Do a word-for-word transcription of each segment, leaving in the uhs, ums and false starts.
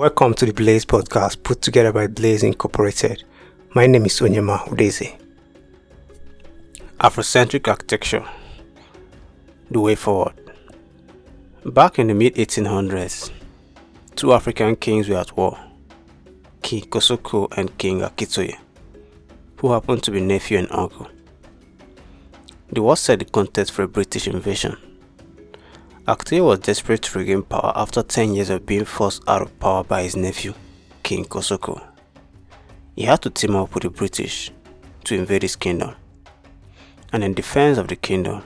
Welcome to the Blaze podcast put together by Blaze Incorporated. My name is Onyema Udeze. Afrocentric Architecture, the way forward. Back in the mid eighteen hundreds, two African kings were at war, King Kosoko and King Akitoye, who happened to be nephew and uncle. The war set the context for a British invasion. Akitoye was desperate to regain power after ten years of being forced out of power by his nephew, King Kosoko. He had to team up with the British to invade his kingdom. And in defense of the kingdom,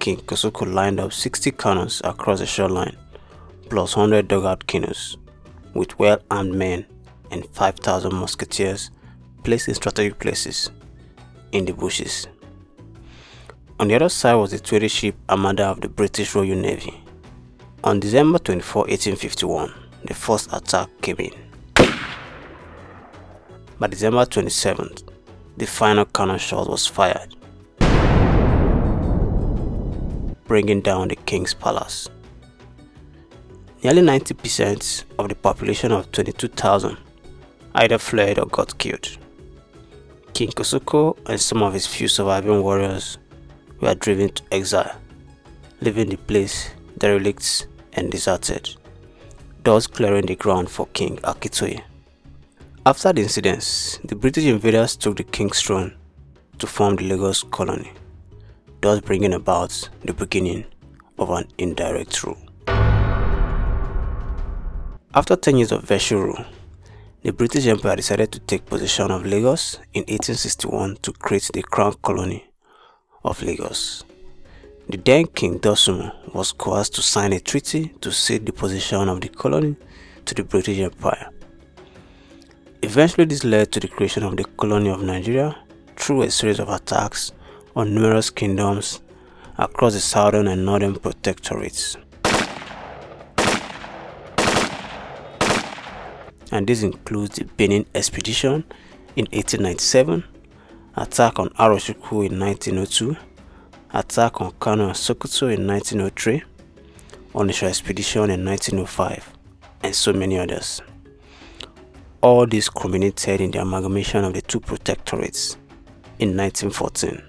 King Kosoko lined up sixty cannons across the shoreline, plus one hundred dugout canoes, with well-armed men and five thousand musketeers placed in strategic places in the bushes. On the other side was the twenty-ship armada of the British Royal Navy. On December twenty-fourth, eighteen fifty-one, the first attack came in. By December twenty-seventh, the final cannon shot was fired, bringing down the King's Palace. Nearly ninety percent of the population of twenty-two thousand either fled or got killed. King Kosoko and some of his few surviving warriors were driven to exile, leaving the place derelict and deserted, thus clearing the ground for King Akitoye. After the incidents, the British invaders took the king's throne to form the Lagos colony, thus bringing about the beginning of an indirect rule. After ten years of virtual rule, the British Empire decided to take possession of Lagos in eighteen sixty-one to create the Crown Colony of Lagos. The then King Dosunmu was coerced to sign a treaty to cede the possession of the colony to the British Empire. Eventually, this led to the creation of the colony of Nigeria through a series of attacks on numerous kingdoms across the southern and northern protectorates. And this includes the Benin Expedition in eighteen ninety-seven, attack on Arochukwu in nineteen oh two, attack on Kano and Sokoto in nineteen oh three, Onitsha Expedition in nineteen oh five, and so many others. All these culminated in the amalgamation of the two protectorates in nineteen fourteen.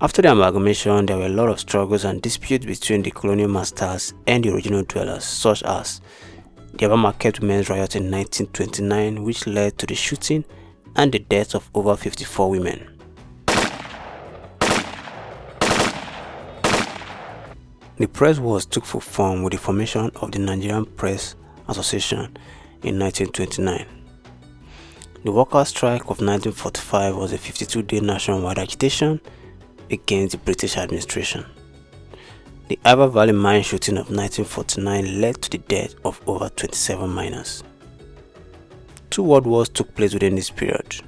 After the amalgamation, there were a lot of struggles and disputes between the colonial masters and the original dwellers, such as the Abamakete Women's Riot in nineteen twenty-nine, which led to the shooting and the death of over fifty-four women. The press wars took full form with the formation of the Nigerian Press Association in nineteen twenty-nine. The workers' strike of nineteen forty-five was a fifty-two day nationwide agitation against the British administration. The Iber Valley mine shooting of nineteen forty-nine led to the death of over twenty-seven miners. Two world wars took place within this period,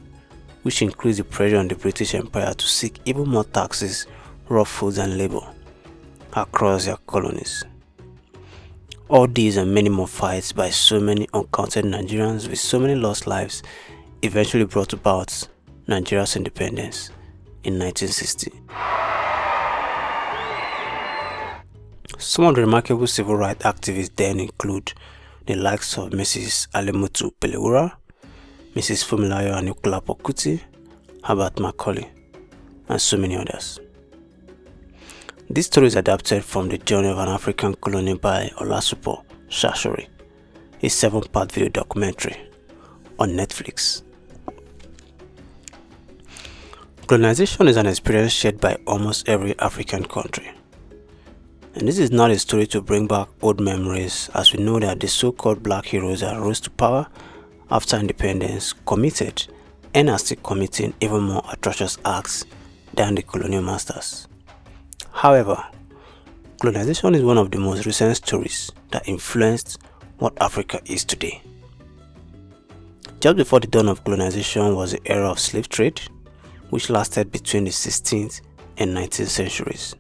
which increased the pressure on the British Empire to seek even more taxes, raw foods and labor across their colonies. All these and many more fights by so many uncounted Nigerians with so many lost lives eventually brought about Nigeria's independence in nineteen sixty. Some of the remarkable civil rights activists then include the likes of Missus Alemutu Pelewura, Missus Fumilayo Anikulapo-Kuti, Herbert Macaulay, and so many others. This story is adapted from The Journey of an African Colony by Olasupo Shashore, a seven-part video documentary on Netflix. Colonization is an experience shared by almost every African country. And this is not a story to bring back old memories, as we know that the so-called black heroes that rose to power after independence committed and are still committing even more atrocious acts than the colonial masters. However, colonization is one of the most recent stories that influenced what Africa is today. Just before the dawn of colonization was the era of slave trade, which lasted between the sixteenth and nineteenth centuries.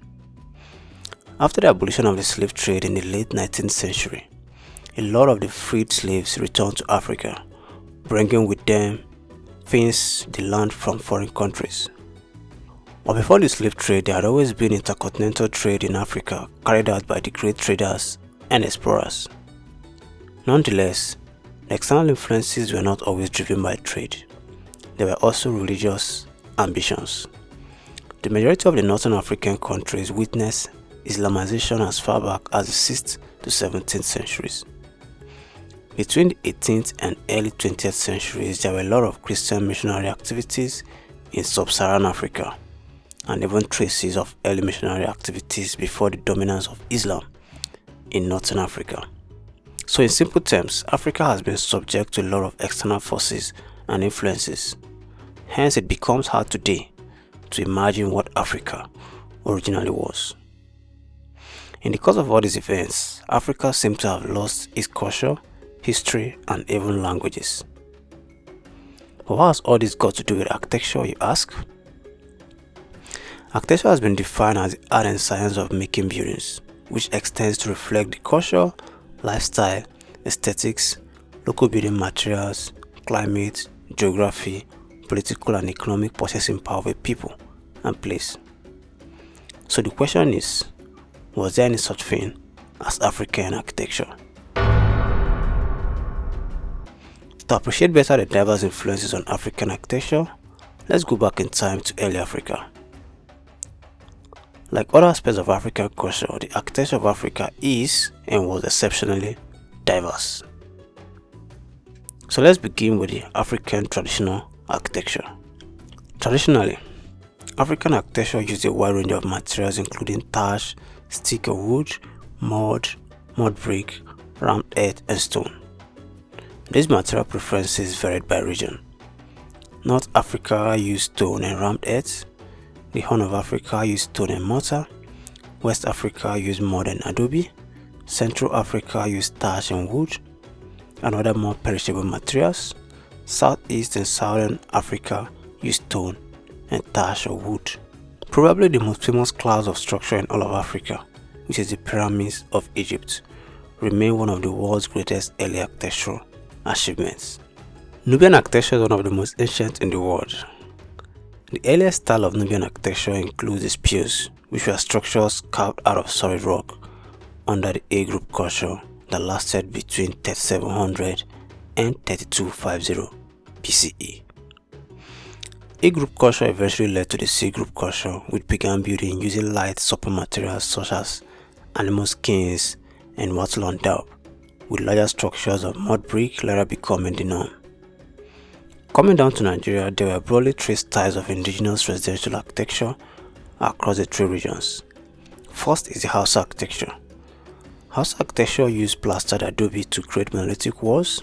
After the abolition of the slave trade in the late nineteenth century, a lot of the freed slaves returned to Africa, bringing with them things they learned from foreign countries. But before the slave trade, there had always been intercontinental trade in Africa carried out by the great traders and explorers. Nonetheless, the external influences were not always driven by trade. There were also religious ambitions. The majority of the northern African countries witnessed Islamization as far back as the sixth to seventeenth centuries. Between the eighteenth and early twentieth centuries, there were a lot of Christian missionary activities in sub-Saharan Africa, and even traces of early missionary activities before the dominance of Islam in northern Africa. So in simple terms, Africa has been subject to a lot of external forces and influences. Hence, it becomes hard today to imagine what Africa originally was. In the course of all these events, Africa seems to have lost its culture, history, and even languages. But what has all this got to do with architecture, you ask? Architecture has been defined as the art and science of making buildings, which extends to reflect the culture, lifestyle, aesthetics, local building materials, climate, geography, political and economic purchasing power of a people and place. So the question is, was there any such thing as African architecture? To appreciate better the diverse influences on African architecture, let's go back in time to early Africa. Like other aspects of African culture, the architecture of Africa is and was exceptionally diverse. So let's begin with the African traditional architecture. Traditionally, African architecture used a wide range of materials including thatch, stick or wood, mud, mud brick, rammed earth and stone. These material preferences varied by region. North Africa used stone and rammed earth. The Horn of Africa used stone and mortar. West Africa used mud and adobe. Central Africa used thatch and wood and other more perishable materials. Southeast and Southern Africa used stone and thatch or wood. Probably the most famous class of structure in all of Africa, which is the pyramids of Egypt, remain one of the world's greatest early architectural achievements. Nubian architecture is one of the most ancient in the world. The earliest style of Nubian architecture includes the spears, which were structures carved out of solid rock under the A-group culture that lasted between thirty-seven hundred and thirty-two fifty B C E. A-group culture eventually led to the C-group culture, which began building using light, supple materials such as animal skins and wattle on top, with larger structures of mud brick later becoming the norm. Coming down to Nigeria, there were broadly three styles of indigenous residential architecture across the three regions. First is the Hausa architecture. Hausa architecture used plastered adobe to create monolithic walls.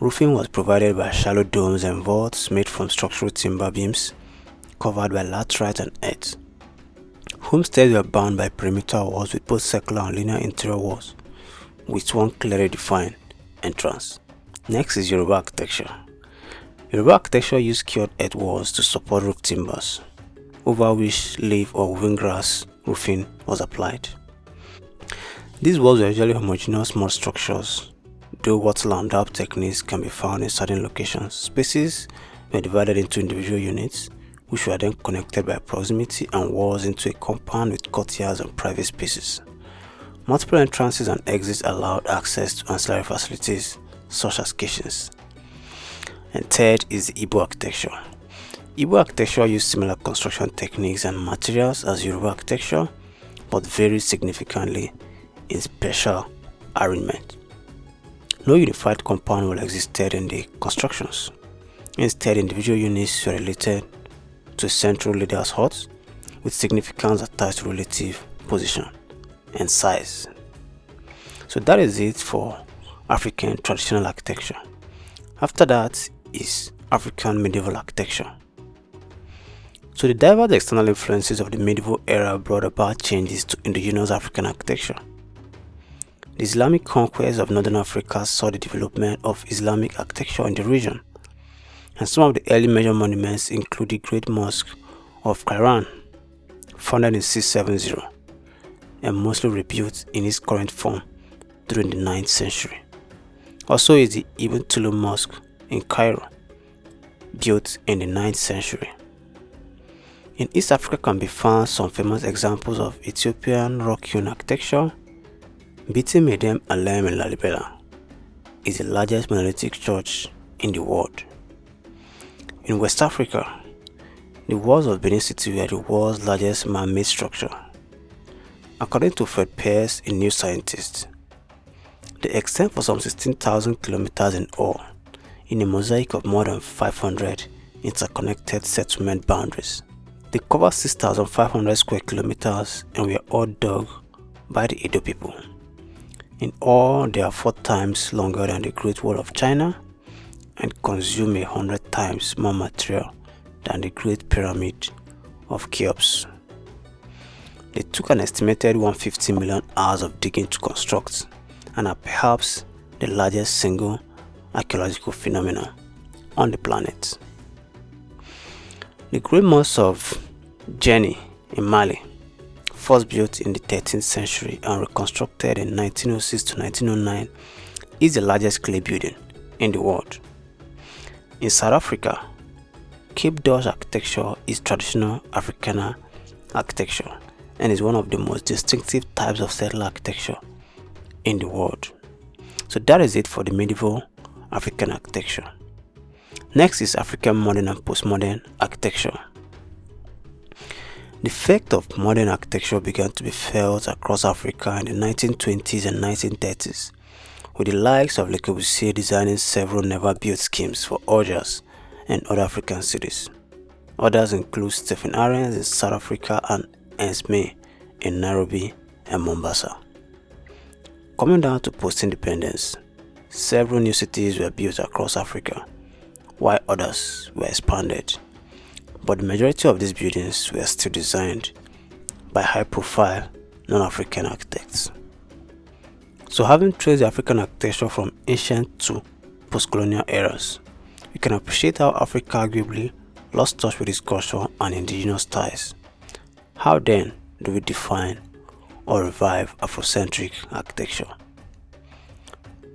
Roofing was provided by shallow domes and vaults made from structural timber beams covered by laterite and earth. Homesteads were bound by perimeter walls with both circular and linear interior walls, with one clearly defined entrance. Next is Yoruba architecture. Yoruba architecture used cured earth walls to support roof timbers, over which leaf or woven grass roofing was applied. These walls were usually homogeneous mud structures, though wattle and dab techniques can be found in certain locations. Spaces were divided into individual units, which were then connected by proximity and walls into a compound with courtyards and private spaces. Multiple entrances and exits allowed access to ancillary facilities such as kitchens. And third is the Igbo architecture. Igbo architecture used similar construction techniques and materials as Yoruba architecture, but varied significantly in spatial arrangement. No unified compound wall existed in the constructions. Instead, individual units were related to central leader's huts, with significance attached to relative position and size. So that is it for African traditional architecture. After that is African medieval architecture. So the diverse external influences of the medieval era brought about changes to indigenous African architecture. The Islamic conquest of northern Africa saw the development of Islamic architecture in the region, and some of the early major monuments include the Great Mosque of Kairouan, founded in six seventy and mostly rebuilt in its current form during the ninth century. Also is the Ibn Tulun Mosque in Cairo, built in the ninth century. In East Africa can be found some famous examples of Ethiopian rock hewn architecture, Biete Medhane Alem in Lalibela, is the largest monolithic church in the world. In West Africa, the walls of Benin City were the world's largest man-made structure. According to Fred Peirce in New Scientist, they extend for some sixteen thousand kilometers in all, in a mosaic of more than five hundred interconnected settlement boundaries. They cover six thousand five hundred square kilometers and were all dug by the Edo people. In all, they are four times longer than the Great Wall of China and consume a hundred times more material than the Great Pyramid of Cheops. They took an estimated one hundred fifty million hours of digging to construct and are perhaps the largest single archaeological phenomenon on the planet. The Great Mosque of Djenné in Mali, first built in the thirteenth century and reconstructed in nineteen oh six to nineteen oh nine, is the largest clay building in the world. In South Africa, Cape Dutch architecture is traditional Africana architecture and is one of the most distinctive types of settler architecture in the world. So that is it for the medieval African architecture. Next is African modern and postmodern architecture. The effect of modern architecture began to be felt across Africa in the nineteen twenties and nineteen thirties, with the likes of Le Corbusier designing several never-built schemes for Algiers and other African cities. Others include Stephen Ahrens in South Africa and Ensme in Nairobi and Mombasa. Coming down to post-independence, several new cities were built across Africa, while others were expanded. But the majority of these buildings were still designed by high-profile non-African architects. So having traced African architecture from ancient to post-colonial eras, we can appreciate how Africa arguably lost touch with its culture and indigenous ties. How then do we define or revive Afrocentric architecture?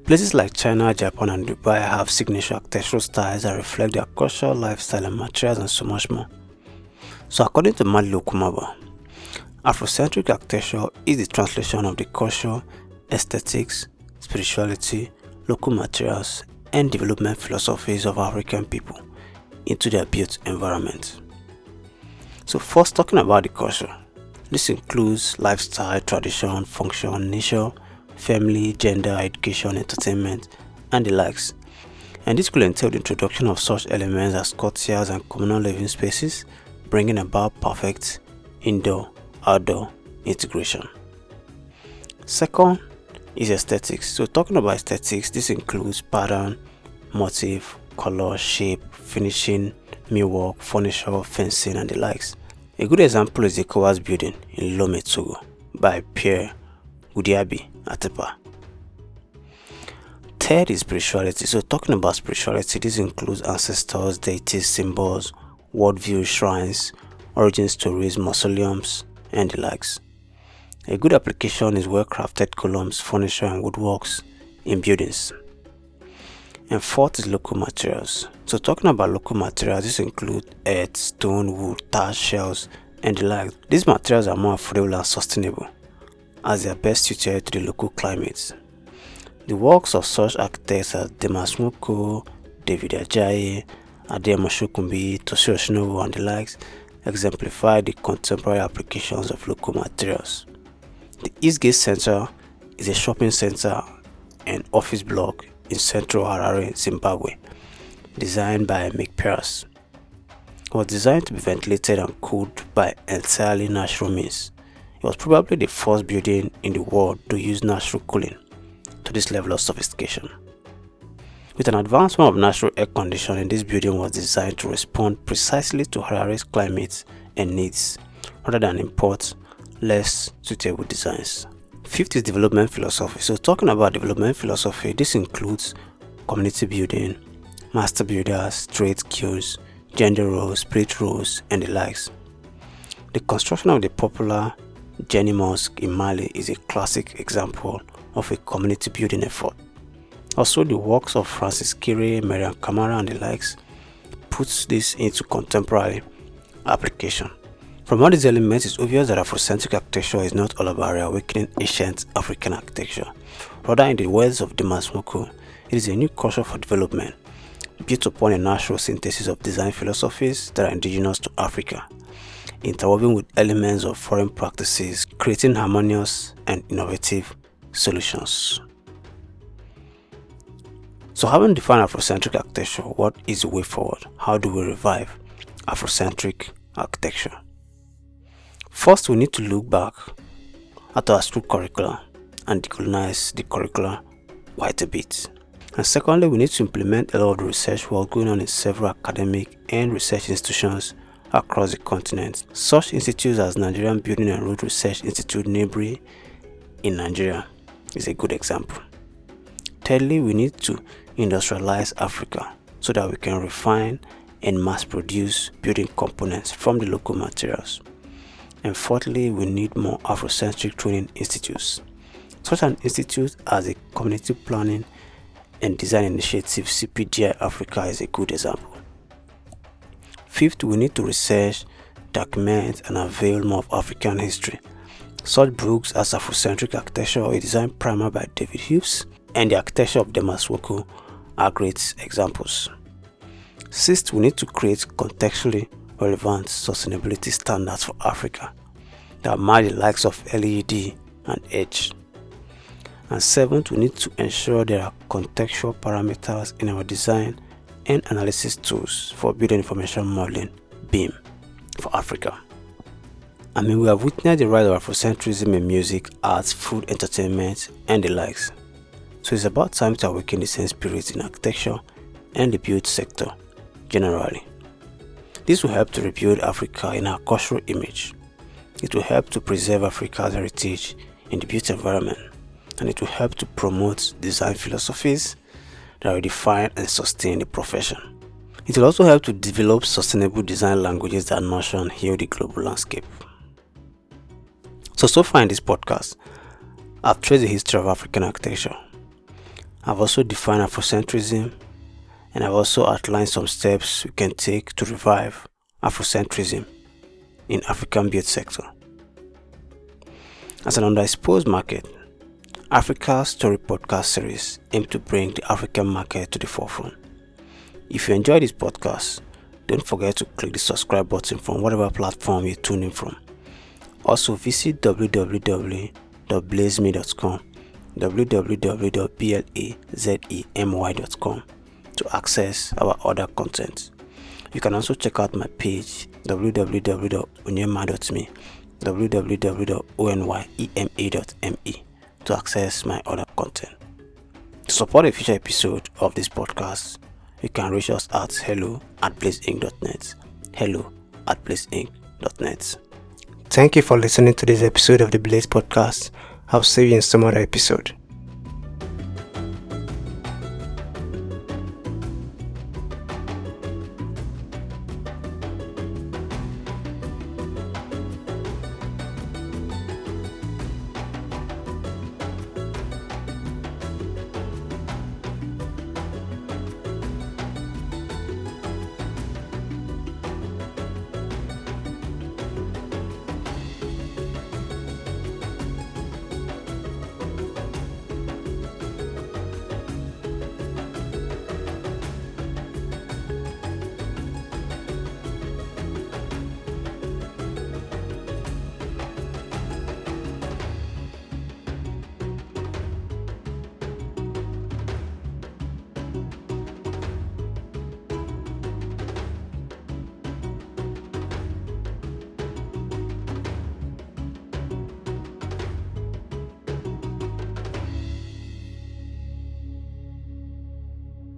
Places like China, Japan, and Dubai have signature architectural styles that reflect their culture, lifestyle, and materials, and so much more. So according to Nmadili Okwumabua, Afrocentric architecture is the translation of the culture, aesthetics, spirituality, local materials, and development philosophies of African people into their built environment. So first, talking about the culture, this includes lifestyle, tradition, function, nature, family, gender, education, entertainment, and the likes, and this could entail the introduction of such elements as courtyards and communal living spaces, bringing about perfect indoor-outdoor integration. Second is aesthetics. So talking about aesthetics, this includes pattern, motif, color, shape, finishing, millwork, furniture, fencing, and the likes. A good example is the Koaz building in Lome, Togo by Pierre Gudiabi Atepa. Third is spirituality. So talking about spirituality, this includes ancestors, deities, symbols, worldview, shrines, origin stories, mausoleums, and the likes. A good application is well-crafted columns, furniture, and woodworks in buildings. And fourth is local materials. So talking about local materials, these include earth, stone, wood, tar, shells, and the like. These materials are more affordable and sustainable, as they are best suited to the local climates. The works of such architects as Demas Moko, David Ajaye, Adeyama Shukumbi, Toshiro Shinobu, and the likes exemplify the contemporary applications of local materials. The Eastgate Center is a shopping center and office block in central Harare, Zimbabwe, designed by Mick Pearce. It was designed to be ventilated and cooled by entirely natural means. It was probably the first building in the world to use natural cooling to this level of sophistication. With an advancement of natural air conditioning, this building was designed to respond precisely to Harare's climate and needs, rather than import less suitable designs. Fifth is development philosophy. So talking about development philosophy, this includes community building, master builders, trade skills, gender roles, spirit roles, and the likes. The construction of the popular Djenné Mosque in Mali is a classic example of a community building effort. Also, the works of Francis Kéré, Marian Camara, and the likes puts this into contemporary application. From all these elements, it's obvious that Afrocentric architecture is not all about reawakening ancient African architecture. Rather, in the words of Demas Moko, It is a new culture for development, built upon a natural synthesis of design philosophies that are indigenous to Africa, interwoven with elements of foreign practices, creating harmonious and innovative solutions. So, having defined Afrocentric architecture, what is the way forward? How do we revive Afrocentric architecture? First, we need to look back at our school curricula and decolonize the curricula quite a bit. And secondly, we need to implement a lot of the research work going on in several academic and research institutions across the continent. Such institutes as Nigerian Building and Road Research Institute, NIBRI, in Nigeria is a good example. Thirdly, we need to industrialize Africa so that we can refine and mass produce building components from the local materials. And fourthly, we need more Afrocentric training institutes. Such an institute as the Community Planning and Design Initiative, C P D I Africa, is a good example. Fifth, we need to research, document, and avail more of African history. Such books as Afrocentric Architecture, a Design Primer by David Hughes, and The Architecture of Demas Moko are great examples. Sixth, we need to create contextually relevant sustainability standards for Africa that match the likes of L E D and EDGE. And seventh, we need to ensure there are contextual parameters in our design and analysis tools for building information modeling, BIM, for Africa. I mean, we have witnessed the rise of Afrocentrism in music, arts, food, entertainment, and the likes. So it's about time to awaken the same spirit in architecture and the built sector generally. This will help to rebuild Africa in our cultural image. It will help to preserve Africa's heritage in the built environment. And it will help to promote design philosophies that will define and sustain the profession. It will also help to develop sustainable design languages that nurture and heal the global landscape. So, so far in this podcast, I've traced the history of African architecture. I've also defined Afrocentrism, and I've also outlined some steps we can take to revive Afrocentrism in African built sector. As an underexposed market, Africa's Story podcast series aims to bring the African market to the forefront. If you enjoy this podcast, don't forget to click the subscribe button from whatever platform you're tuning from. Also visit w w w dot blaze me dot com, w w w dot blazemy dot com to access our other content. You can also check out my page w w w dot onyema dot me, w w w dot onyema dot me. to access my other content. To support a future episode of this podcast, you can reach us at hello at blazeinc dot net, hello at blazeinc dot net. Thank you for listening to this episode of the Blaze Podcast. I'll see you in some other episode.